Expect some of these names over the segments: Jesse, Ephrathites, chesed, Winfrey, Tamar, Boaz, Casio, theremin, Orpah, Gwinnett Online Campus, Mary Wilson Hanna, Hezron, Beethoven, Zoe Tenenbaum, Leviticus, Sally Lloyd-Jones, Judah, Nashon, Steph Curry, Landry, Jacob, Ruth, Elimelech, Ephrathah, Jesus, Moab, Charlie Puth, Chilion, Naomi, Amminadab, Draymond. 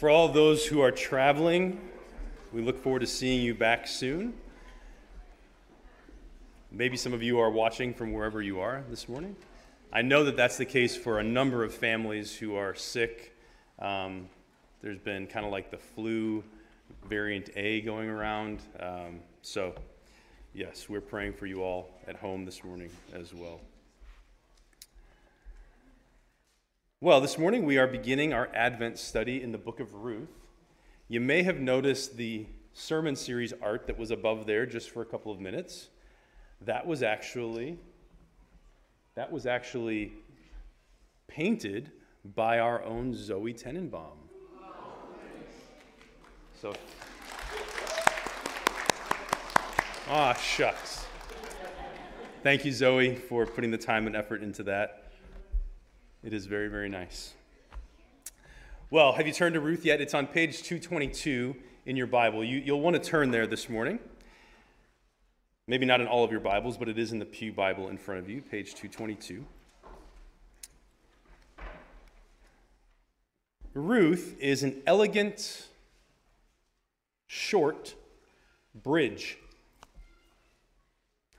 For all those who are traveling, we look forward to seeing you back soon. Maybe some of you are watching from wherever you are this morning. I know that that's the case for a number of families who are sick. There's been kind of like the flu variant A going around. So, yes, we're praying for you all at home this morning as well. Well, this morning we are beginning our Advent study in the book of Ruth. You may have noticed the sermon series art that was above there just for a couple of minutes. That was actually painted by our own Zoe Tenenbaum. So, shucks. Thank you, Zoe, for putting the time and effort into that. It is very, very nice. Well, have you turned to Ruth yet? It's on page 222 in your Bible. You'll want to turn there this morning. Maybe not in all of your Bibles, but it is in the Pew Bible in front of you, page 222. Ruth is an elegant, short bridge.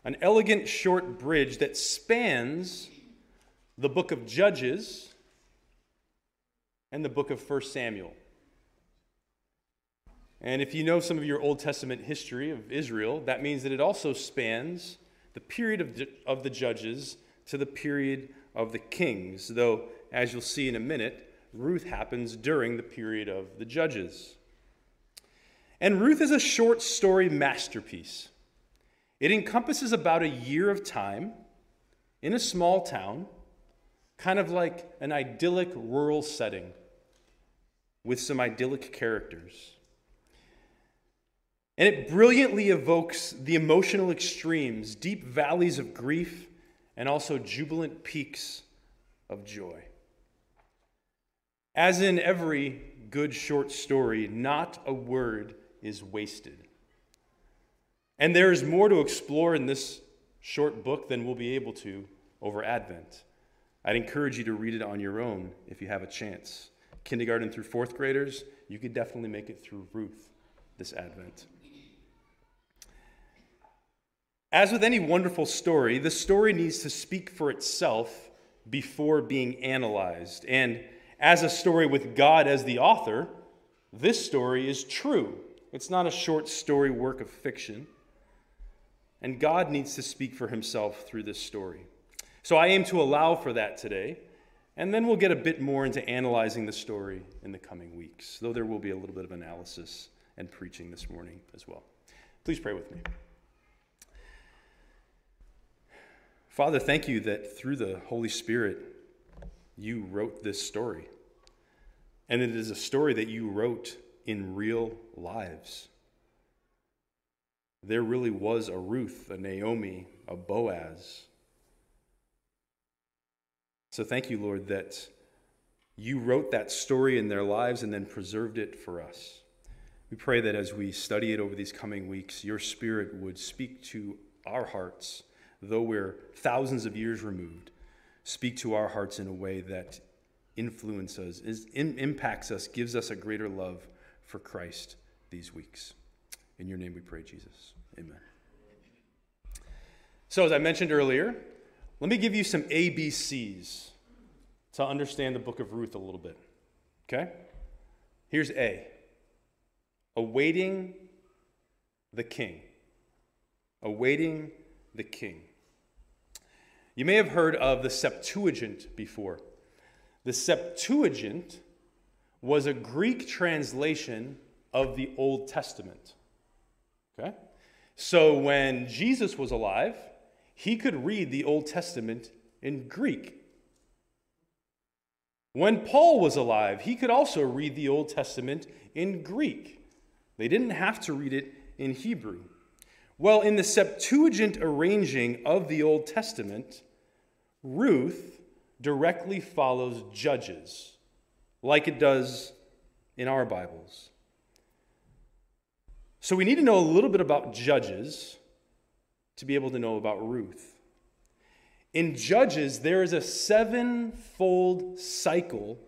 An elegant, short bridge that spans the book of Judges and the book of 1 Samuel. And if you know some of your Old Testament history of Israel, that means that it also spans the period of the Judges to the period of the Kings, though, as you'll see in a minute, Ruth happens during the period of the Judges. And Ruth is a short story masterpiece. It encompasses about a year of time in a small town, kind of like an idyllic rural setting with some idyllic characters. And it brilliantly evokes the emotional extremes, deep valleys of grief, and also jubilant peaks of joy. As in every good short story, not a word is wasted. And there is more to explore in this short book than we'll be able to over Advent. I'd encourage you to read it on your own if you have a chance. Kindergarten through fourth graders, you could definitely make it through Ruth this Advent. As with any wonderful story, the story needs to speak for itself before being analyzed. And as a story with God as the author, this story is true. It's not a short story work of fiction. And God needs to speak for himself through this story. So I aim to allow for that today, and then we'll get a bit more into analyzing the story in the coming weeks, though there will be a little bit of analysis and preaching this morning as well. Please pray with me. Father, thank you that through the Holy Spirit, you wrote this story. And it is a story that you wrote in real lives. There really was a Ruth, a Naomi, a Boaz. So thank you, Lord, that you wrote that story in their lives and then preserved it for us. We pray that as we study it over these coming weeks, your Spirit would speak to our hearts, though we're thousands of years removed, speak to our hearts in a way that influences us, impacts us, gives us a greater love for Christ these weeks. In your name we pray, Jesus. Amen. So as I mentioned earlier, let me give you some ABCs to understand the book of Ruth a little bit, okay? Here's A, awaiting the king. Awaiting the king. You may have heard of the Septuagint before. The Septuagint was a Greek translation of the Old Testament. Okay? So when Jesus was alive, he could read the Old Testament in Greek. When Paul was alive, he could also read the Old Testament in Greek. They didn't have to read it in Hebrew. Well, in the Septuagint arranging of the Old Testament, Ruth directly follows Judges, like it does in our Bibles. So we need to know a little bit about Judges to be able to know about Ruth. In Judges, there is a sevenfold cycle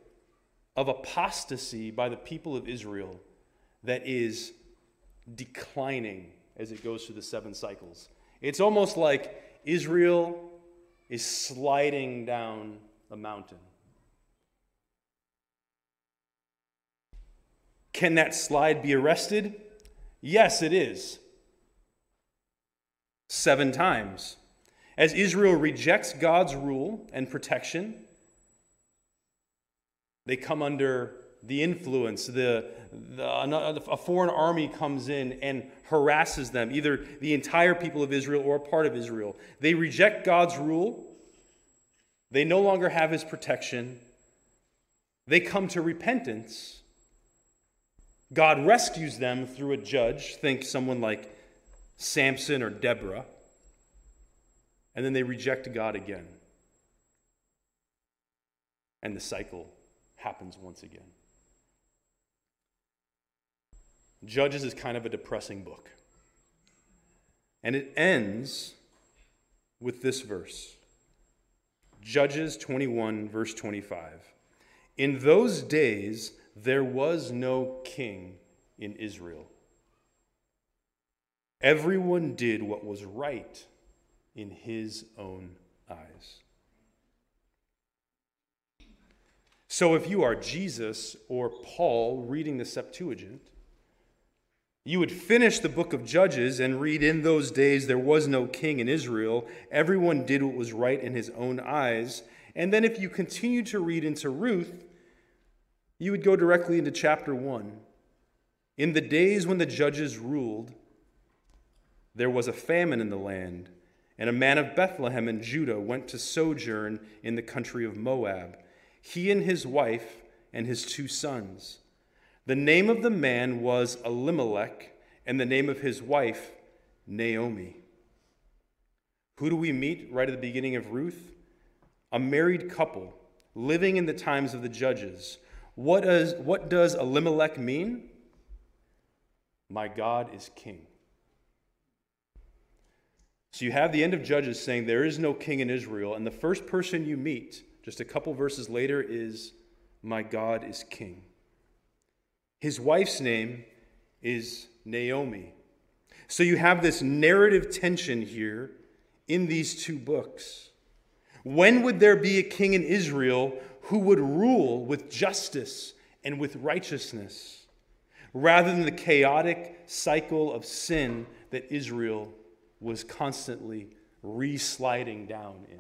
of apostasy by the people of Israel that is declining as it goes through the seven cycles. It's almost like Israel is sliding down a mountain. Can that slide be arrested? Yes, it is. 7 times. As Israel rejects God's rule and protection, they come under the influence. A foreign army comes in and harasses them, either the entire people of Israel or a part of Israel. They reject God's rule. They no longer have his protection. They come to repentance. God rescues them through a judge. Think someone like Samson or Deborah. And then they reject God again. And the cycle happens once again. Judges is kind of a depressing book. And it ends with this verse. Judges 21, verse 25. In those days, there was no king in Israel. Everyone did what was right in his own eyes. So if you are Jesus or Paul reading the Septuagint, you would finish the book of Judges and read, in those days there was no king in Israel. Everyone did what was right in his own eyes. And then if you continue to read into Ruth, you would go directly into chapter 1. In the days when the judges ruled, there was a famine in the land, and a man of Bethlehem in Judah went to sojourn in the country of Moab, he and his wife and his 2 sons. The name of the man was Elimelech, and the name of his wife, Naomi. Who do we meet right at the beginning of Ruth? A married couple living in the times of the judges. What does Elimelech mean? My God is king. So you have the end of Judges saying there is no king in Israel, and the first person you meet just a couple verses later is, my God is king. His wife's name is Naomi. So you have this narrative tension here in these 2 books. When would there be a king in Israel who would rule with justice and with righteousness, rather than the chaotic cycle of sin that Israel was constantly re-sliding down in?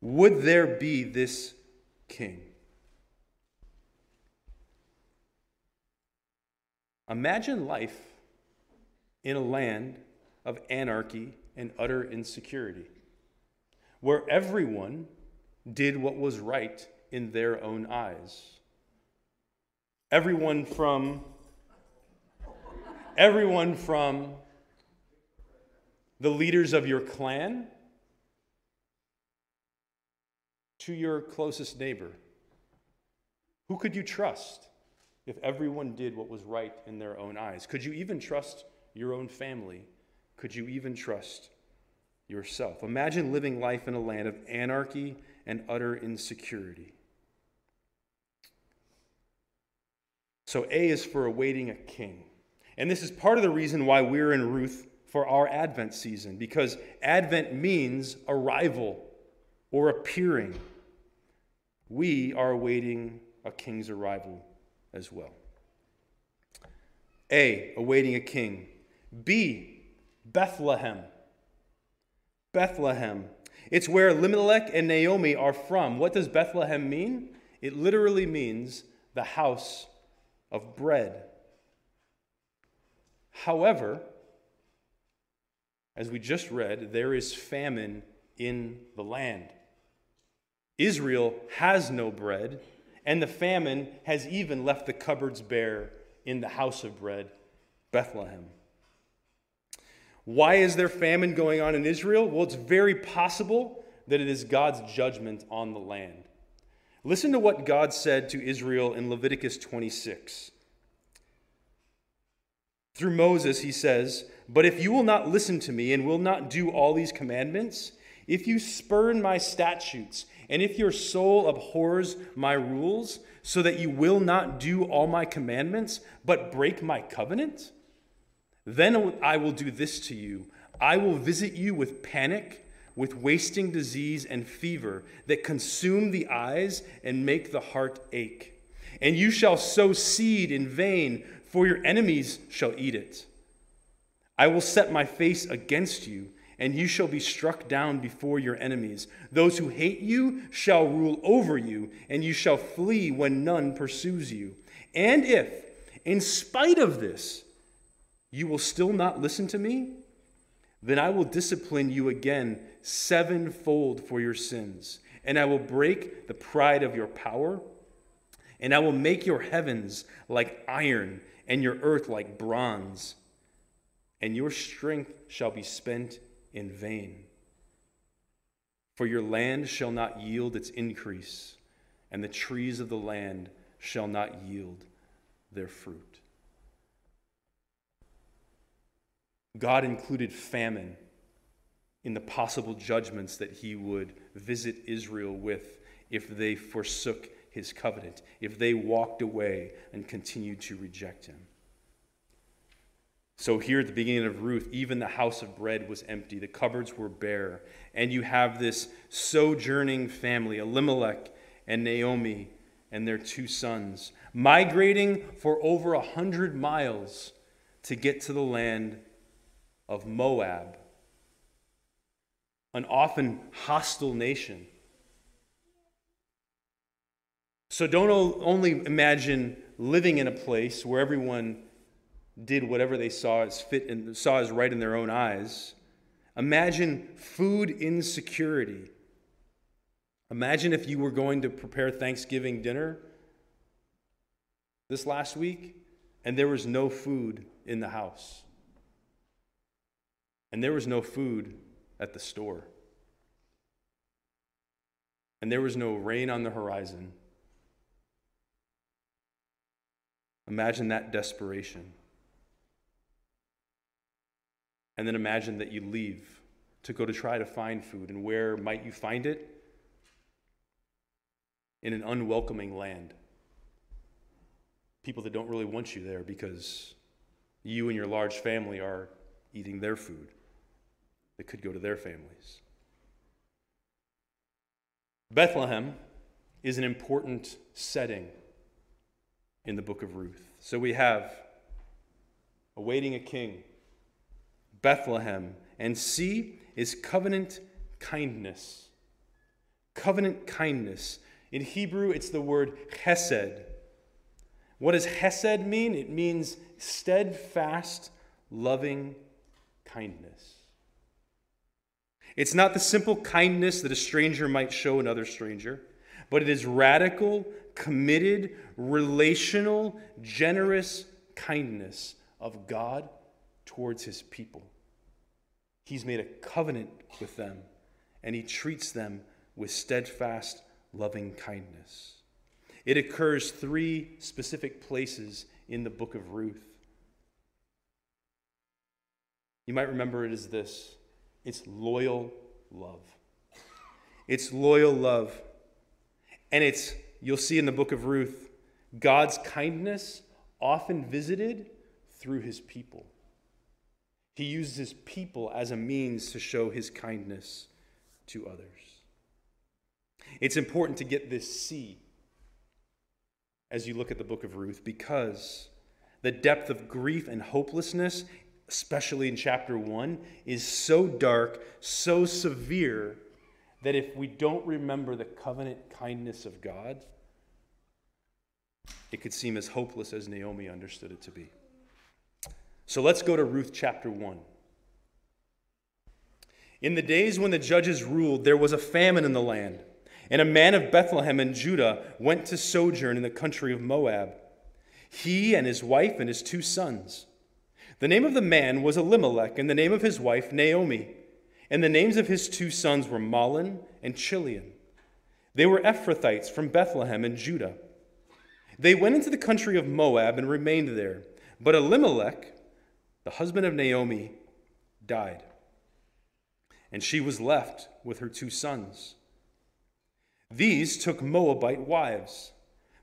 Would there be this king? Imagine life in a land of anarchy and utter insecurity, where everyone did what was right in their own eyes. Everyone from the leaders of your clan to your closest neighbor. Who could you trust if everyone did what was right in their own eyes? Could you even trust your own family? Could you even trust yourself? Imagine living life in a land of anarchy and utter insecurity. So A is for awaiting a king. And this is part of the reason why we're in Ruth for our Advent season, because Advent means arrival or appearing. We are awaiting a king's arrival as well. A, awaiting a king. B, Bethlehem. Bethlehem. It's where Elimelech and Naomi are from. What does Bethlehem mean? It literally means the house of bread. However, as we just read, there is famine in the land. Israel has no bread, and the famine has even left the cupboards bare in the house of bread, Bethlehem. Why is there famine going on in Israel? Well, it's very possible that it is God's judgment on the land. Listen to what God said to Israel in Leviticus 26. Through Moses, he says, "But if you will not listen to me and will not do all these commandments, If you spurn my statutes, and if your soul abhors my rules, so that you will not do all my commandments, but break my covenant, then I will do this to you. I will visit you with panic, with wasting disease and fever that consume the eyes and make the heart ache. And you shall sow seed in vain, for your enemies shall eat it. I will set my face against you, and you shall be struck down before your enemies. Those who hate you shall rule over you, and you shall flee when none pursues you. And if, in spite of this, you will still not listen to me, then I will discipline you again sevenfold for your sins, and I will break the pride of your power, and I will make your heavens like iron and your earth like bronze, and your strength shall be spent in vain. For your land shall not yield its increase, and the trees of the land shall not yield their fruit. God included famine in the possible judgments that he would visit Israel with if they forsook his covenant, if they walked away and continued to reject him. So here at the beginning of Ruth, even the house of bread was empty, the cupboards were bare, and you have this sojourning family, Elimelech and Naomi and their two sons, migrating for over 100 miles to get to the land of Moab, an often hostile nation. So don't only imagine living in a place where everyone did whatever they saw as fit and saw as right in their own eyes. Imagine food insecurity. Imagine if you were going to prepare Thanksgiving dinner this last week and there was no food in the house. And there was no food at the store. And there was no rain on the horizon. Imagine that desperation. And then imagine that you leave to go to try to find food. And where might you find it? In an unwelcoming land. People that don't really want you there because you and your large family are eating their food that could go to their families. Bethlehem is an important setting in the book of Ruth. So we have awaiting a king, Bethlehem, and C is covenant kindness. Covenant kindness. In Hebrew, it's the word chesed. What does chesed mean? It means steadfast, loving kindness. It's not the simple kindness that a stranger might show another stranger, but it is radical, committed, relational, generous kindness of God towards his people. He's made a covenant with them, and he treats them with steadfast, loving kindness. It occurs 3 specific places in the book of Ruth. You might remember it as this. It's loyal love. It's loyal love. And it's, you'll see in the book of Ruth, God's kindness often visited through his people. He uses his people as a means to show his kindness to others. It's important to get this C as you look at the book of Ruth, because the depth of grief and hopelessness, especially in chapter 1, is so dark, so severe, that if we don't remember the covenant kindness of God, it could seem as hopeless as Naomi understood it to be. So let's go to Ruth chapter 1. In the days when the judges ruled, there was a famine in the land, and a man of Bethlehem in Judah went to sojourn in the country of Moab, he and his wife and his 2 sons. The name of the man was Elimelech, and the name of his wife Naomi, and the names of his 2 sons were Mahlon and Chilion. They were Ephrathites from Bethlehem and Judah. They went into the country of Moab and remained there, but Elimelech, the husband of Naomi, died. and she was left with her two sons. These took Moabite wives.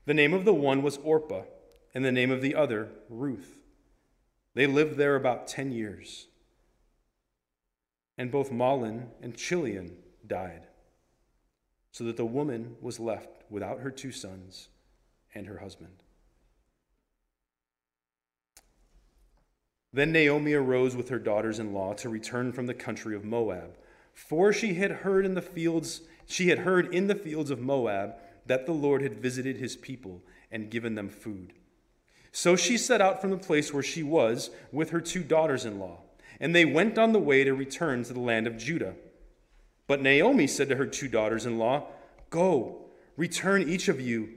The name of the one was Orpah, and the name of the other, Ruth. They lived there about 10 years. And both Mahlon and Chilion died, so that the woman was left without her two sons and her husband. Then Naomi arose with her daughters-in-law to return from the country of Moab, for she had heard in the fields of Moab that the Lord had visited his people and given them food. So she set out from the place where she was with her two daughters-in-law, and they went on the way to return to the land of Judah. But Naomi said to her two daughters-in-law, "Go, return each of you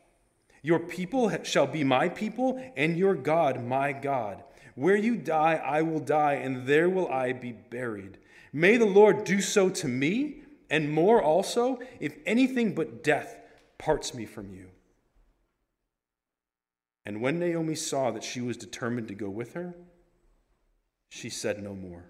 Your people shall be my people, and your God my God. Where you die, I will die, and there will I be buried. May the Lord do so to me, and more also, if anything but death parts me from you." And when Naomi saw that she was determined to go with her, she said no more.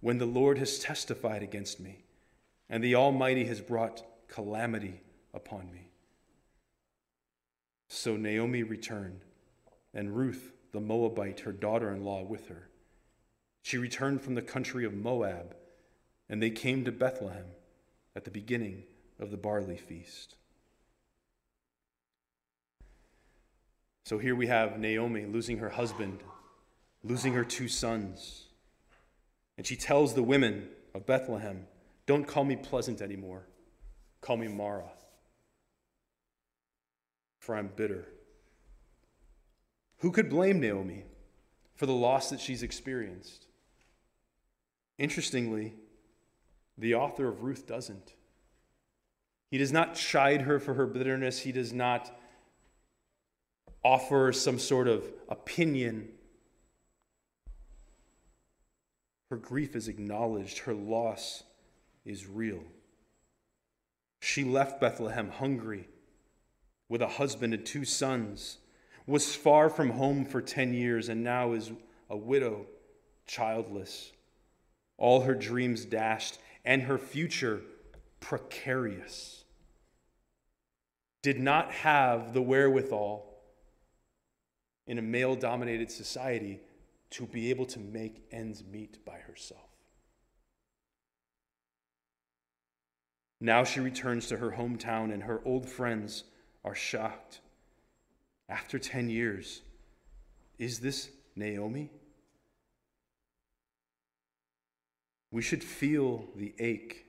when the Lord has testified against me, and the Almighty has brought calamity upon me?" So Naomi returned, and Ruth the Moabite, her daughter-in-law, with her. She returned from the country of Moab, and they came to Bethlehem at the beginning of the barley feast. So here we have Naomi losing her husband, losing her two sons. And she tells the women of Bethlehem, "Don't call me pleasant anymore. Call me Mara, for I'm bitter." Who could blame Naomi for the loss that she's experienced? Interestingly, the author of Ruth doesn't. He does not chide her for her bitterness. He does not offer some sort of opinion. Her grief is acknowledged. Her loss is real. She left Bethlehem hungry, with a husband and two sons, was far from home for 10 years, and now is a widow, childless. All her dreams dashed, and her future precarious. Did not have the wherewithal in a male-dominated society to be able to make ends meet by herself. Now she returns to her hometown, and her old friends are shocked. After 10 years, is this Naomi? We should feel the ache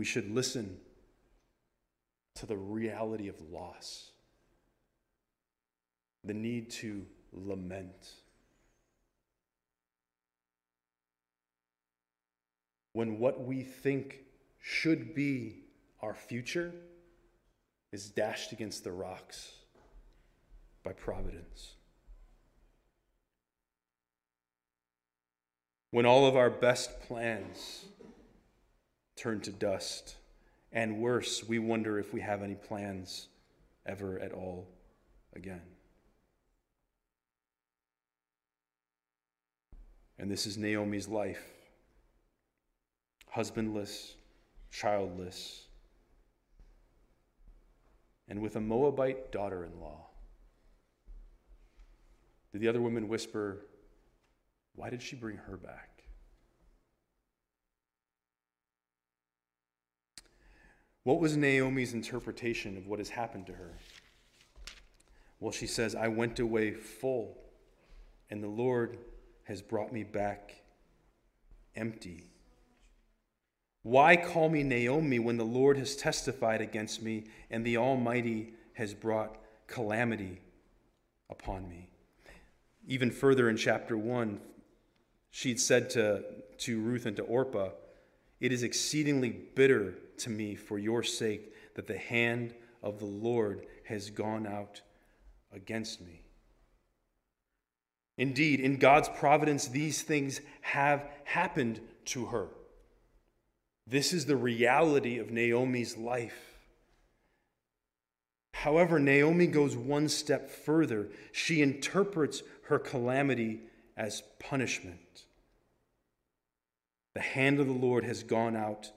We should listen to the reality of loss, the need to lament. When what we think should be our future is dashed against the rocks by providence. When all of our best plans turn to dust, and worse, we wonder if we have any plans ever at all again. And this is Naomi's life. Husbandless, childless, and with a Moabite daughter-in-law. Did the other women whisper, "Why did she bring her back?" What was Naomi's interpretation of what has happened to her? Well, she says, "I went away full, and the Lord has brought me back empty. Why call me Naomi when the Lord has testified against me and the Almighty has brought calamity upon me?" Even further in chapter 1, she'd said to Ruth and to Orpah, "It is exceedingly bitter to me for your sake that the hand of the Lord has gone out against me." Indeed, in God's providence, these things have happened to her. This is the reality of Naomi's life. However, Naomi goes one step further. She interprets her calamity as punishment. "The hand of the Lord has gone out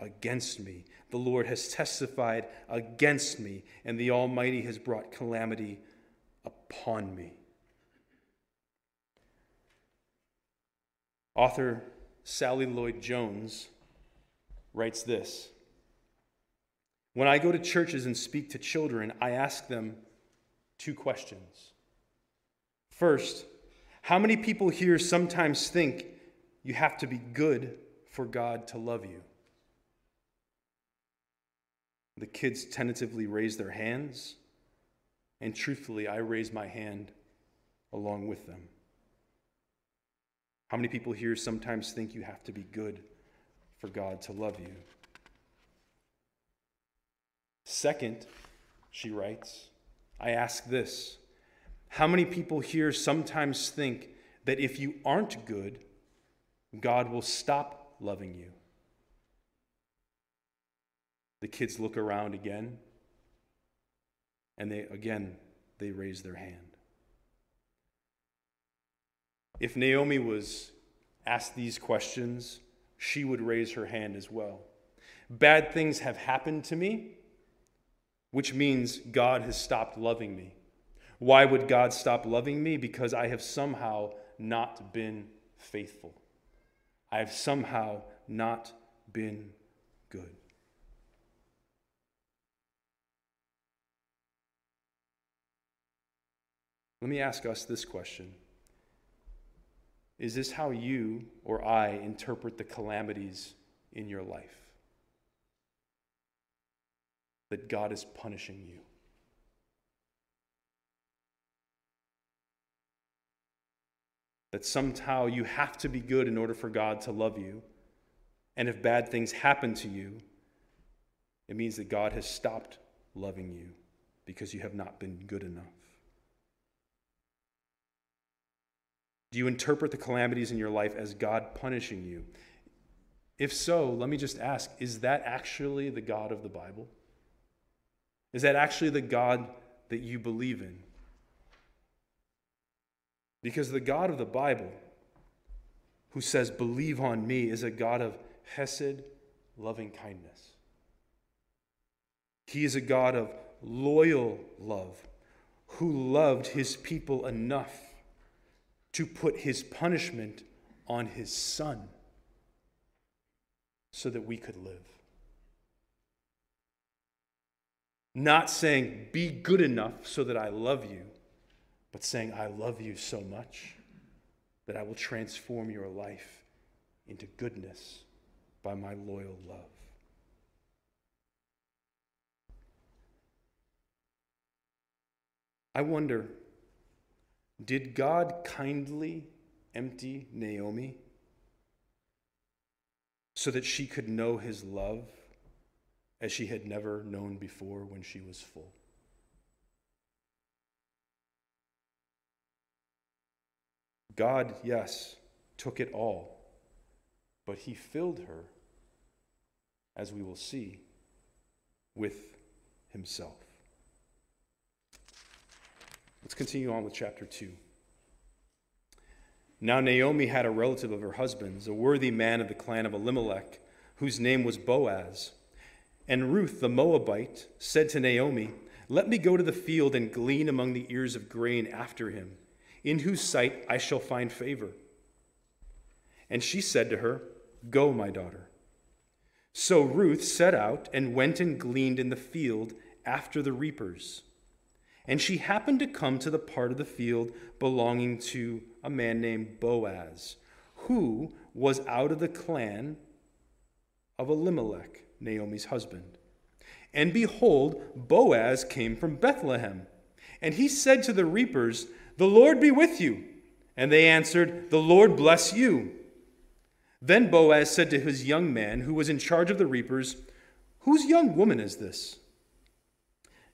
against me. The Lord has testified against me, and the Almighty has brought calamity upon me." Author Sally Lloyd-Jones writes this: "When I go to churches and speak to children, I ask them two questions. First, how many people here sometimes think you have to be good for God to love you?" The kids tentatively raise their hands, and truthfully, I raise my hand along with them. How many people here sometimes think you have to be good for God to love you? Second, she writes, I ask this: how many people here sometimes think that if you aren't good, God will stop loving you? The kids look around again, and they raise their hand. If Naomi was asked these questions, she would raise her hand as well. Bad things have happened to me, which means God has stopped loving me. Why would God stop loving me? Because I have somehow not been faithful. I have somehow not been good. Let me ask us this question. Is this how you or I interpret the calamities in your life? That God is punishing you. That somehow you have to be good in order for God to love you. And if bad things happen to you, it means that God has stopped loving you because you have not been good enough. Do you interpret the calamities in your life as God punishing you? If so, let me just ask, is that actually the God of the Bible? Is that actually the God that you believe in? Because the God of the Bible, who says, "Believe on me," is a God of chesed, loving kindness. He is a God of loyal love, who loved his people enough to put his punishment on his son so that we could live. Not saying, "Be good enough so that I love you," but saying, "I love you so much that I will transform your life into goodness by my loyal love." I wonder, did God kindly empty Naomi so that she could know his love as she had never known before when she was full? God, yes, took it all, but he filled her, as we will see, with himself. Let's continue on with chapter 2. Now Naomi had a relative of her husband's, a worthy man of the clan of Elimelech, whose name was Boaz. And Ruth the Moabite said to Naomi, "Let me go to the field and glean among the ears of grain after him, in whose sight I shall find favor." And she said to her, "Go, my daughter." So Ruth set out and went and gleaned in the field after the reapers. And she happened to come to the part of the field belonging to a man named Boaz, who was out of the clan of Elimelech, Naomi's husband. And behold, Boaz came from Bethlehem. And he said to the reapers, "The Lord be with you." And they answered, "The Lord bless you." Then Boaz said to his young man who was in charge of the reapers, "Whose young woman is this?"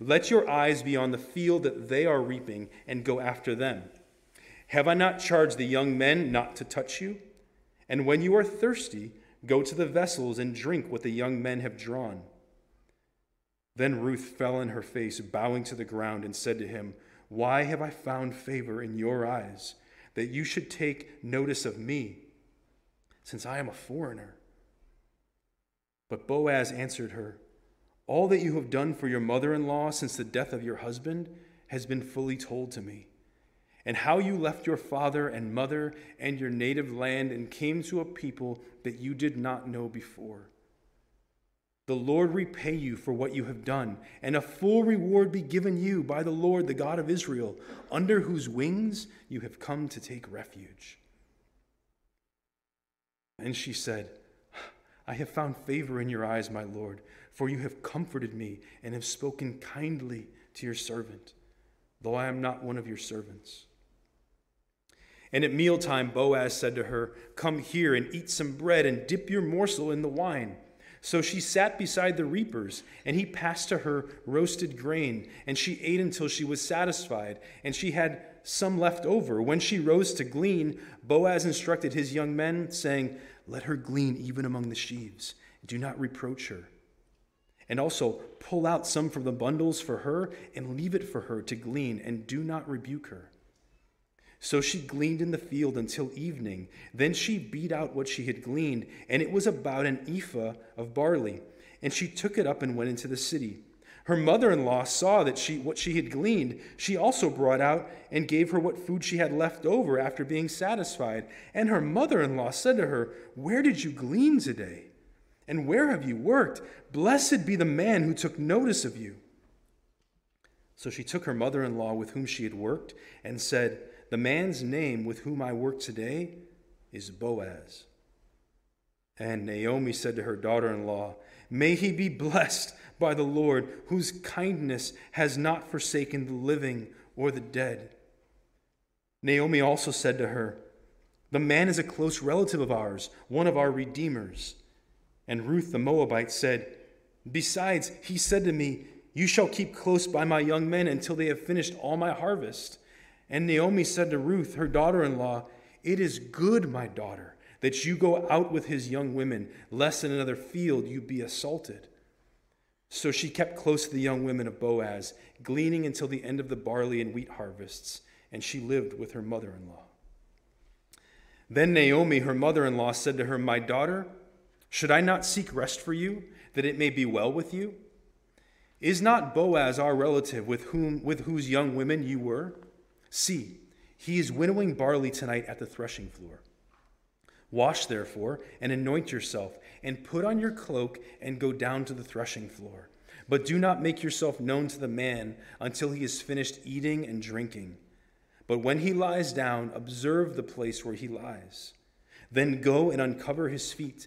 Let your eyes be on the field that they are reaping and go after them. Have I not charged the young men not to touch you? And when you are thirsty, go to the vessels and drink what the young men have drawn." Then Ruth fell on her face, bowing to the ground, and said to him, "Why have I found favor in your eyes, that you should take notice of me, since I am a foreigner?" But Boaz answered her, "All that you have done for your mother-in-law since the death of your husband has been fully told to me, and how you left your father and mother and your native land and came to a people that you did not know before. The Lord repay you for what you have done, and a full reward be given you by the Lord, the God of Israel, under whose wings you have come to take refuge." And she said, "I have found favor in your eyes, my Lord, for you have comforted me and have spoken kindly to your servant, though I am not one of your servants." And at mealtime, Boaz said to her, "Come here and eat some bread and dip your morsel in the wine." So she sat beside the reapers, and he passed to her roasted grain, and she ate until she was satisfied, and she had some left over. When she rose to glean, Boaz instructed his young men, saying, "Let her glean even among the sheaves. Do not reproach her. And also pull out some from the bundles for her and leave it for her to glean, and do not rebuke her." So she gleaned in the field until evening. Then she beat out what she had gleaned, and it was about an ephah of barley. And she took it up and went into the city. Her mother-in-law saw that what she had gleaned, she also brought out and gave her what food she had left over after being satisfied. And her mother-in-law said to her, "Where did you glean today? And where have you worked? Blessed be the man who took notice of you." So she took her mother-in-law with whom she had worked and said, "The man's name with whom I work today is Boaz." And Naomi said to her daughter-in-law, "May he be blessed by the Lord, whose kindness has not forsaken the living or the dead." Naomi also said to her, "The man is a close relative of ours, one of our redeemers." And Ruth the Moabite said, "Besides, he said to me, 'You shall keep close by my young men until they have finished all my harvest.'" And Naomi said to Ruth, her daughter-in-law, "It is good, my daughter, that you go out with his young women, lest in another field you be assaulted." So she kept close to the young women of Boaz, gleaning until the end of the barley and wheat harvests, and she lived with her mother-in-law. Then Naomi, her mother-in-law, said to her, "My daughter, should I not seek rest for you, that it may be well with you?" Is not Boaz our relative with whose young women you were? See, he is winnowing barley tonight at the threshing floor. Wash, therefore, and anoint yourself, and put on your cloak, and go down to the threshing floor. But do not make yourself known to the man until he has finished eating and drinking. But when he lies down, observe the place where he lies. Then go and uncover his feet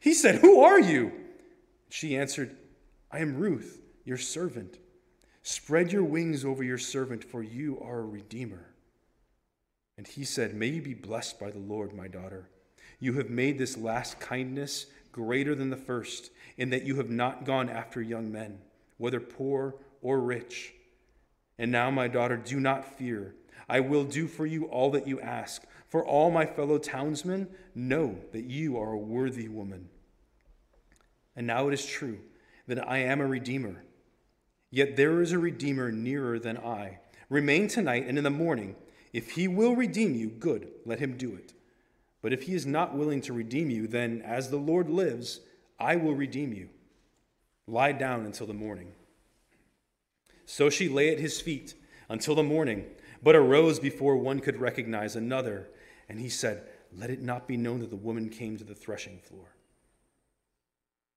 He said, who are you? She answered, I am Ruth, your servant. Spread your wings over your servant, for you are a redeemer. And he said, may you be blessed by the Lord, my daughter. You have made this last kindness greater than the first, in that you have not gone after young men, whether poor or rich. And now, my daughter, do not fear. I will do for you all that you ask, for all my fellow townsmen know that you are a worthy woman. And now it is true that I am a redeemer. Yet there is a redeemer nearer than I. Remain tonight, and in the morning, if he will redeem you, good, let him do it. But if he is not willing to redeem you, then, as the Lord lives, I will redeem you. Lie down until the morning. So she lay at his feet until the morning, but arose before one could recognize another. And he said, let it not be known that the woman came to the threshing floor.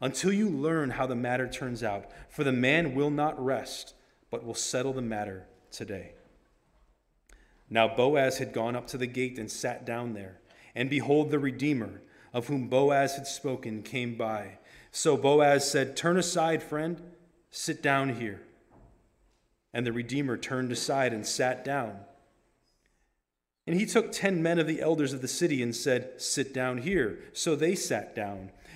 until you learn how the matter turns out, for the man will not rest, but will settle the matter today. Now Boaz had gone up to the gate and sat down there, and behold, the Redeemer, of whom Boaz had spoken, came by. So Boaz said, turn aside, friend, sit down here. And the Redeemer turned aside and sat down. And he took 10 men of the elders of the city and said, sit down here. So they sat down.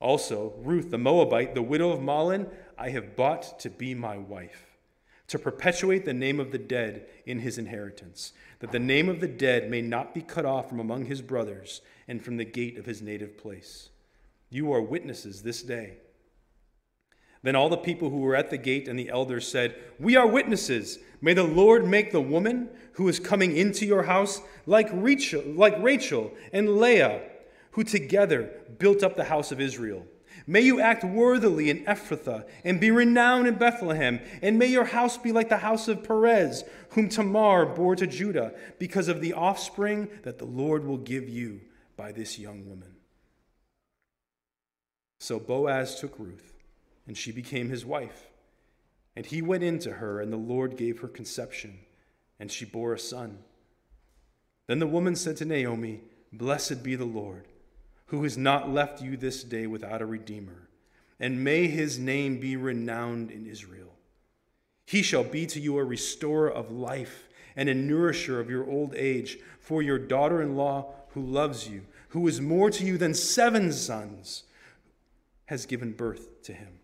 Also, Ruth the Moabite, the widow of Mahlon, I have bought to be my wife, to perpetuate the name of the dead in his inheritance, that the name of the dead may not be cut off from among his brothers and from the gate of his native place. You are witnesses this day. Then all the people who were at the gate and the elders said, we are witnesses. May the Lord make the woman who is coming into your house like Rachel and Leah, who together built up the house of Israel. May you act worthily in Ephrathah, and be renowned in Bethlehem, and may your house be like the house of Perez, whom Tamar bore to Judah, because of the offspring that the Lord will give you by this young woman." So Boaz took Ruth, and she became his wife. And he went in to her, and the Lord gave her conception, and she bore a son. Then the woman said to Naomi, "Blessed be the Lord, who has not left you this day without a redeemer, and may his name be renowned in Israel. He shall be to you a restorer of life and a nourisher of your old age, for your daughter-in-law who loves you, who is more to you than 7 sons, has given birth to him."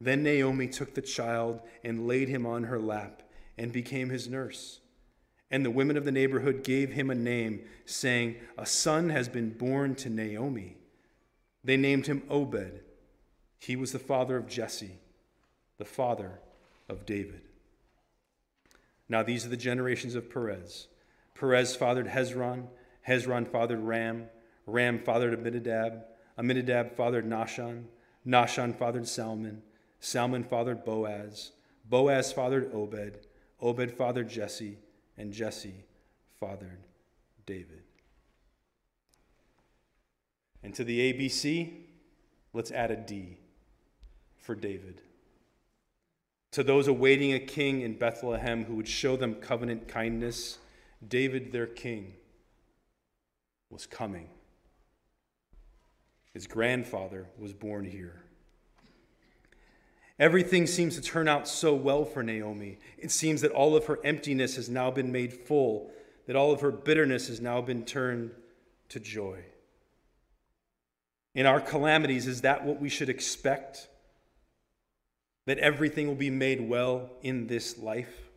Then Naomi took the child and laid him on her lap and became his nurse. And the women of the neighborhood gave him a name, saying, "A son has been born to Naomi." They named him Obed. He was the father of Jesse, the father of David. Now these are the generations of Perez. Perez fathered Hezron. Hezron fathered Ram. Ram fathered Amminadab. Amminadab fathered Nashon. Nashon fathered Salmon. Salmon fathered Boaz. Boaz fathered Obed. Obed fathered Jesse. And Jesse fathered David. And to the ABC, let's add a D for David. To those awaiting a king in Bethlehem who would show them covenant kindness, David, their king, was coming. His grandfather was born here. Everything seems to turn out so well for Naomi. It seems that all of her emptiness has now been made full, that all of her bitterness has now been turned to joy. In our calamities, is that what we should expect? That everything will be made well in this life?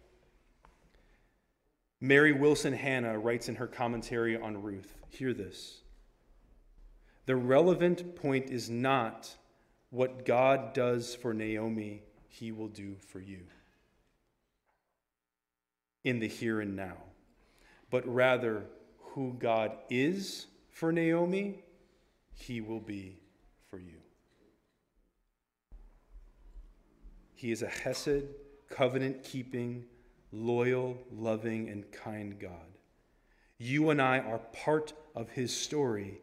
Mary Wilson Hanna writes in her commentary on Ruth, hear this: "The relevant point is not what God does for Naomi, he will do for you in the here and now, but rather who God is for Naomi, he will be for you." He is a chesed, covenant-keeping, loyal, loving, and kind God. You and I are part of his story,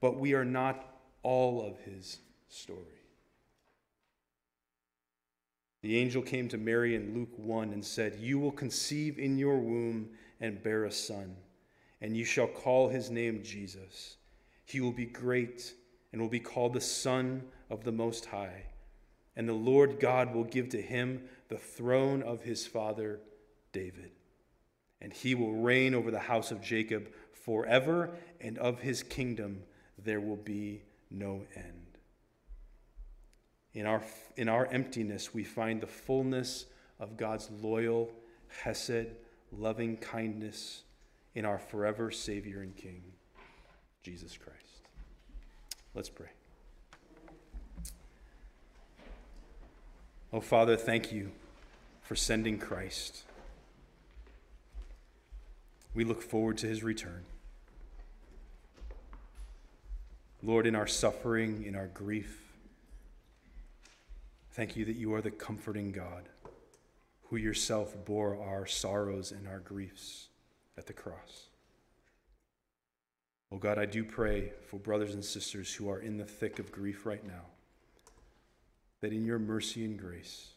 but we are not all of his story. The angel came to Mary in Luke 1 and said, "You will conceive in your womb and bear a son, and you shall call his name Jesus. He will be great and will be called the Son of the Most High, and the Lord God will give to him the throne of his father David, and he will reign over the house of Jacob forever, and of his kingdom there will be no end." In our emptiness, we find the fullness of God's loyal, chesed, loving kindness in our forever Savior and King, Jesus Christ. Let's pray. Oh, Father, thank you for sending Christ. We look forward to his return. Lord, in our suffering, in our grief, thank you that you are the comforting God, who yourself bore our sorrows and our griefs at the cross. Oh God, I do pray for brothers and sisters who are in the thick of grief right now, that in your mercy and grace,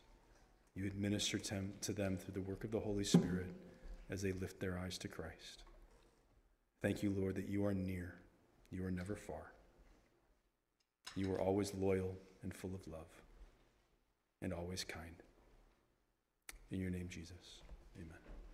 you administer to them through the work of the Holy Spirit as they lift their eyes to Christ. Thank you, Lord, that you are near. You are never far. You are always loyal and full of love, and always kind. In your name, Jesus, amen.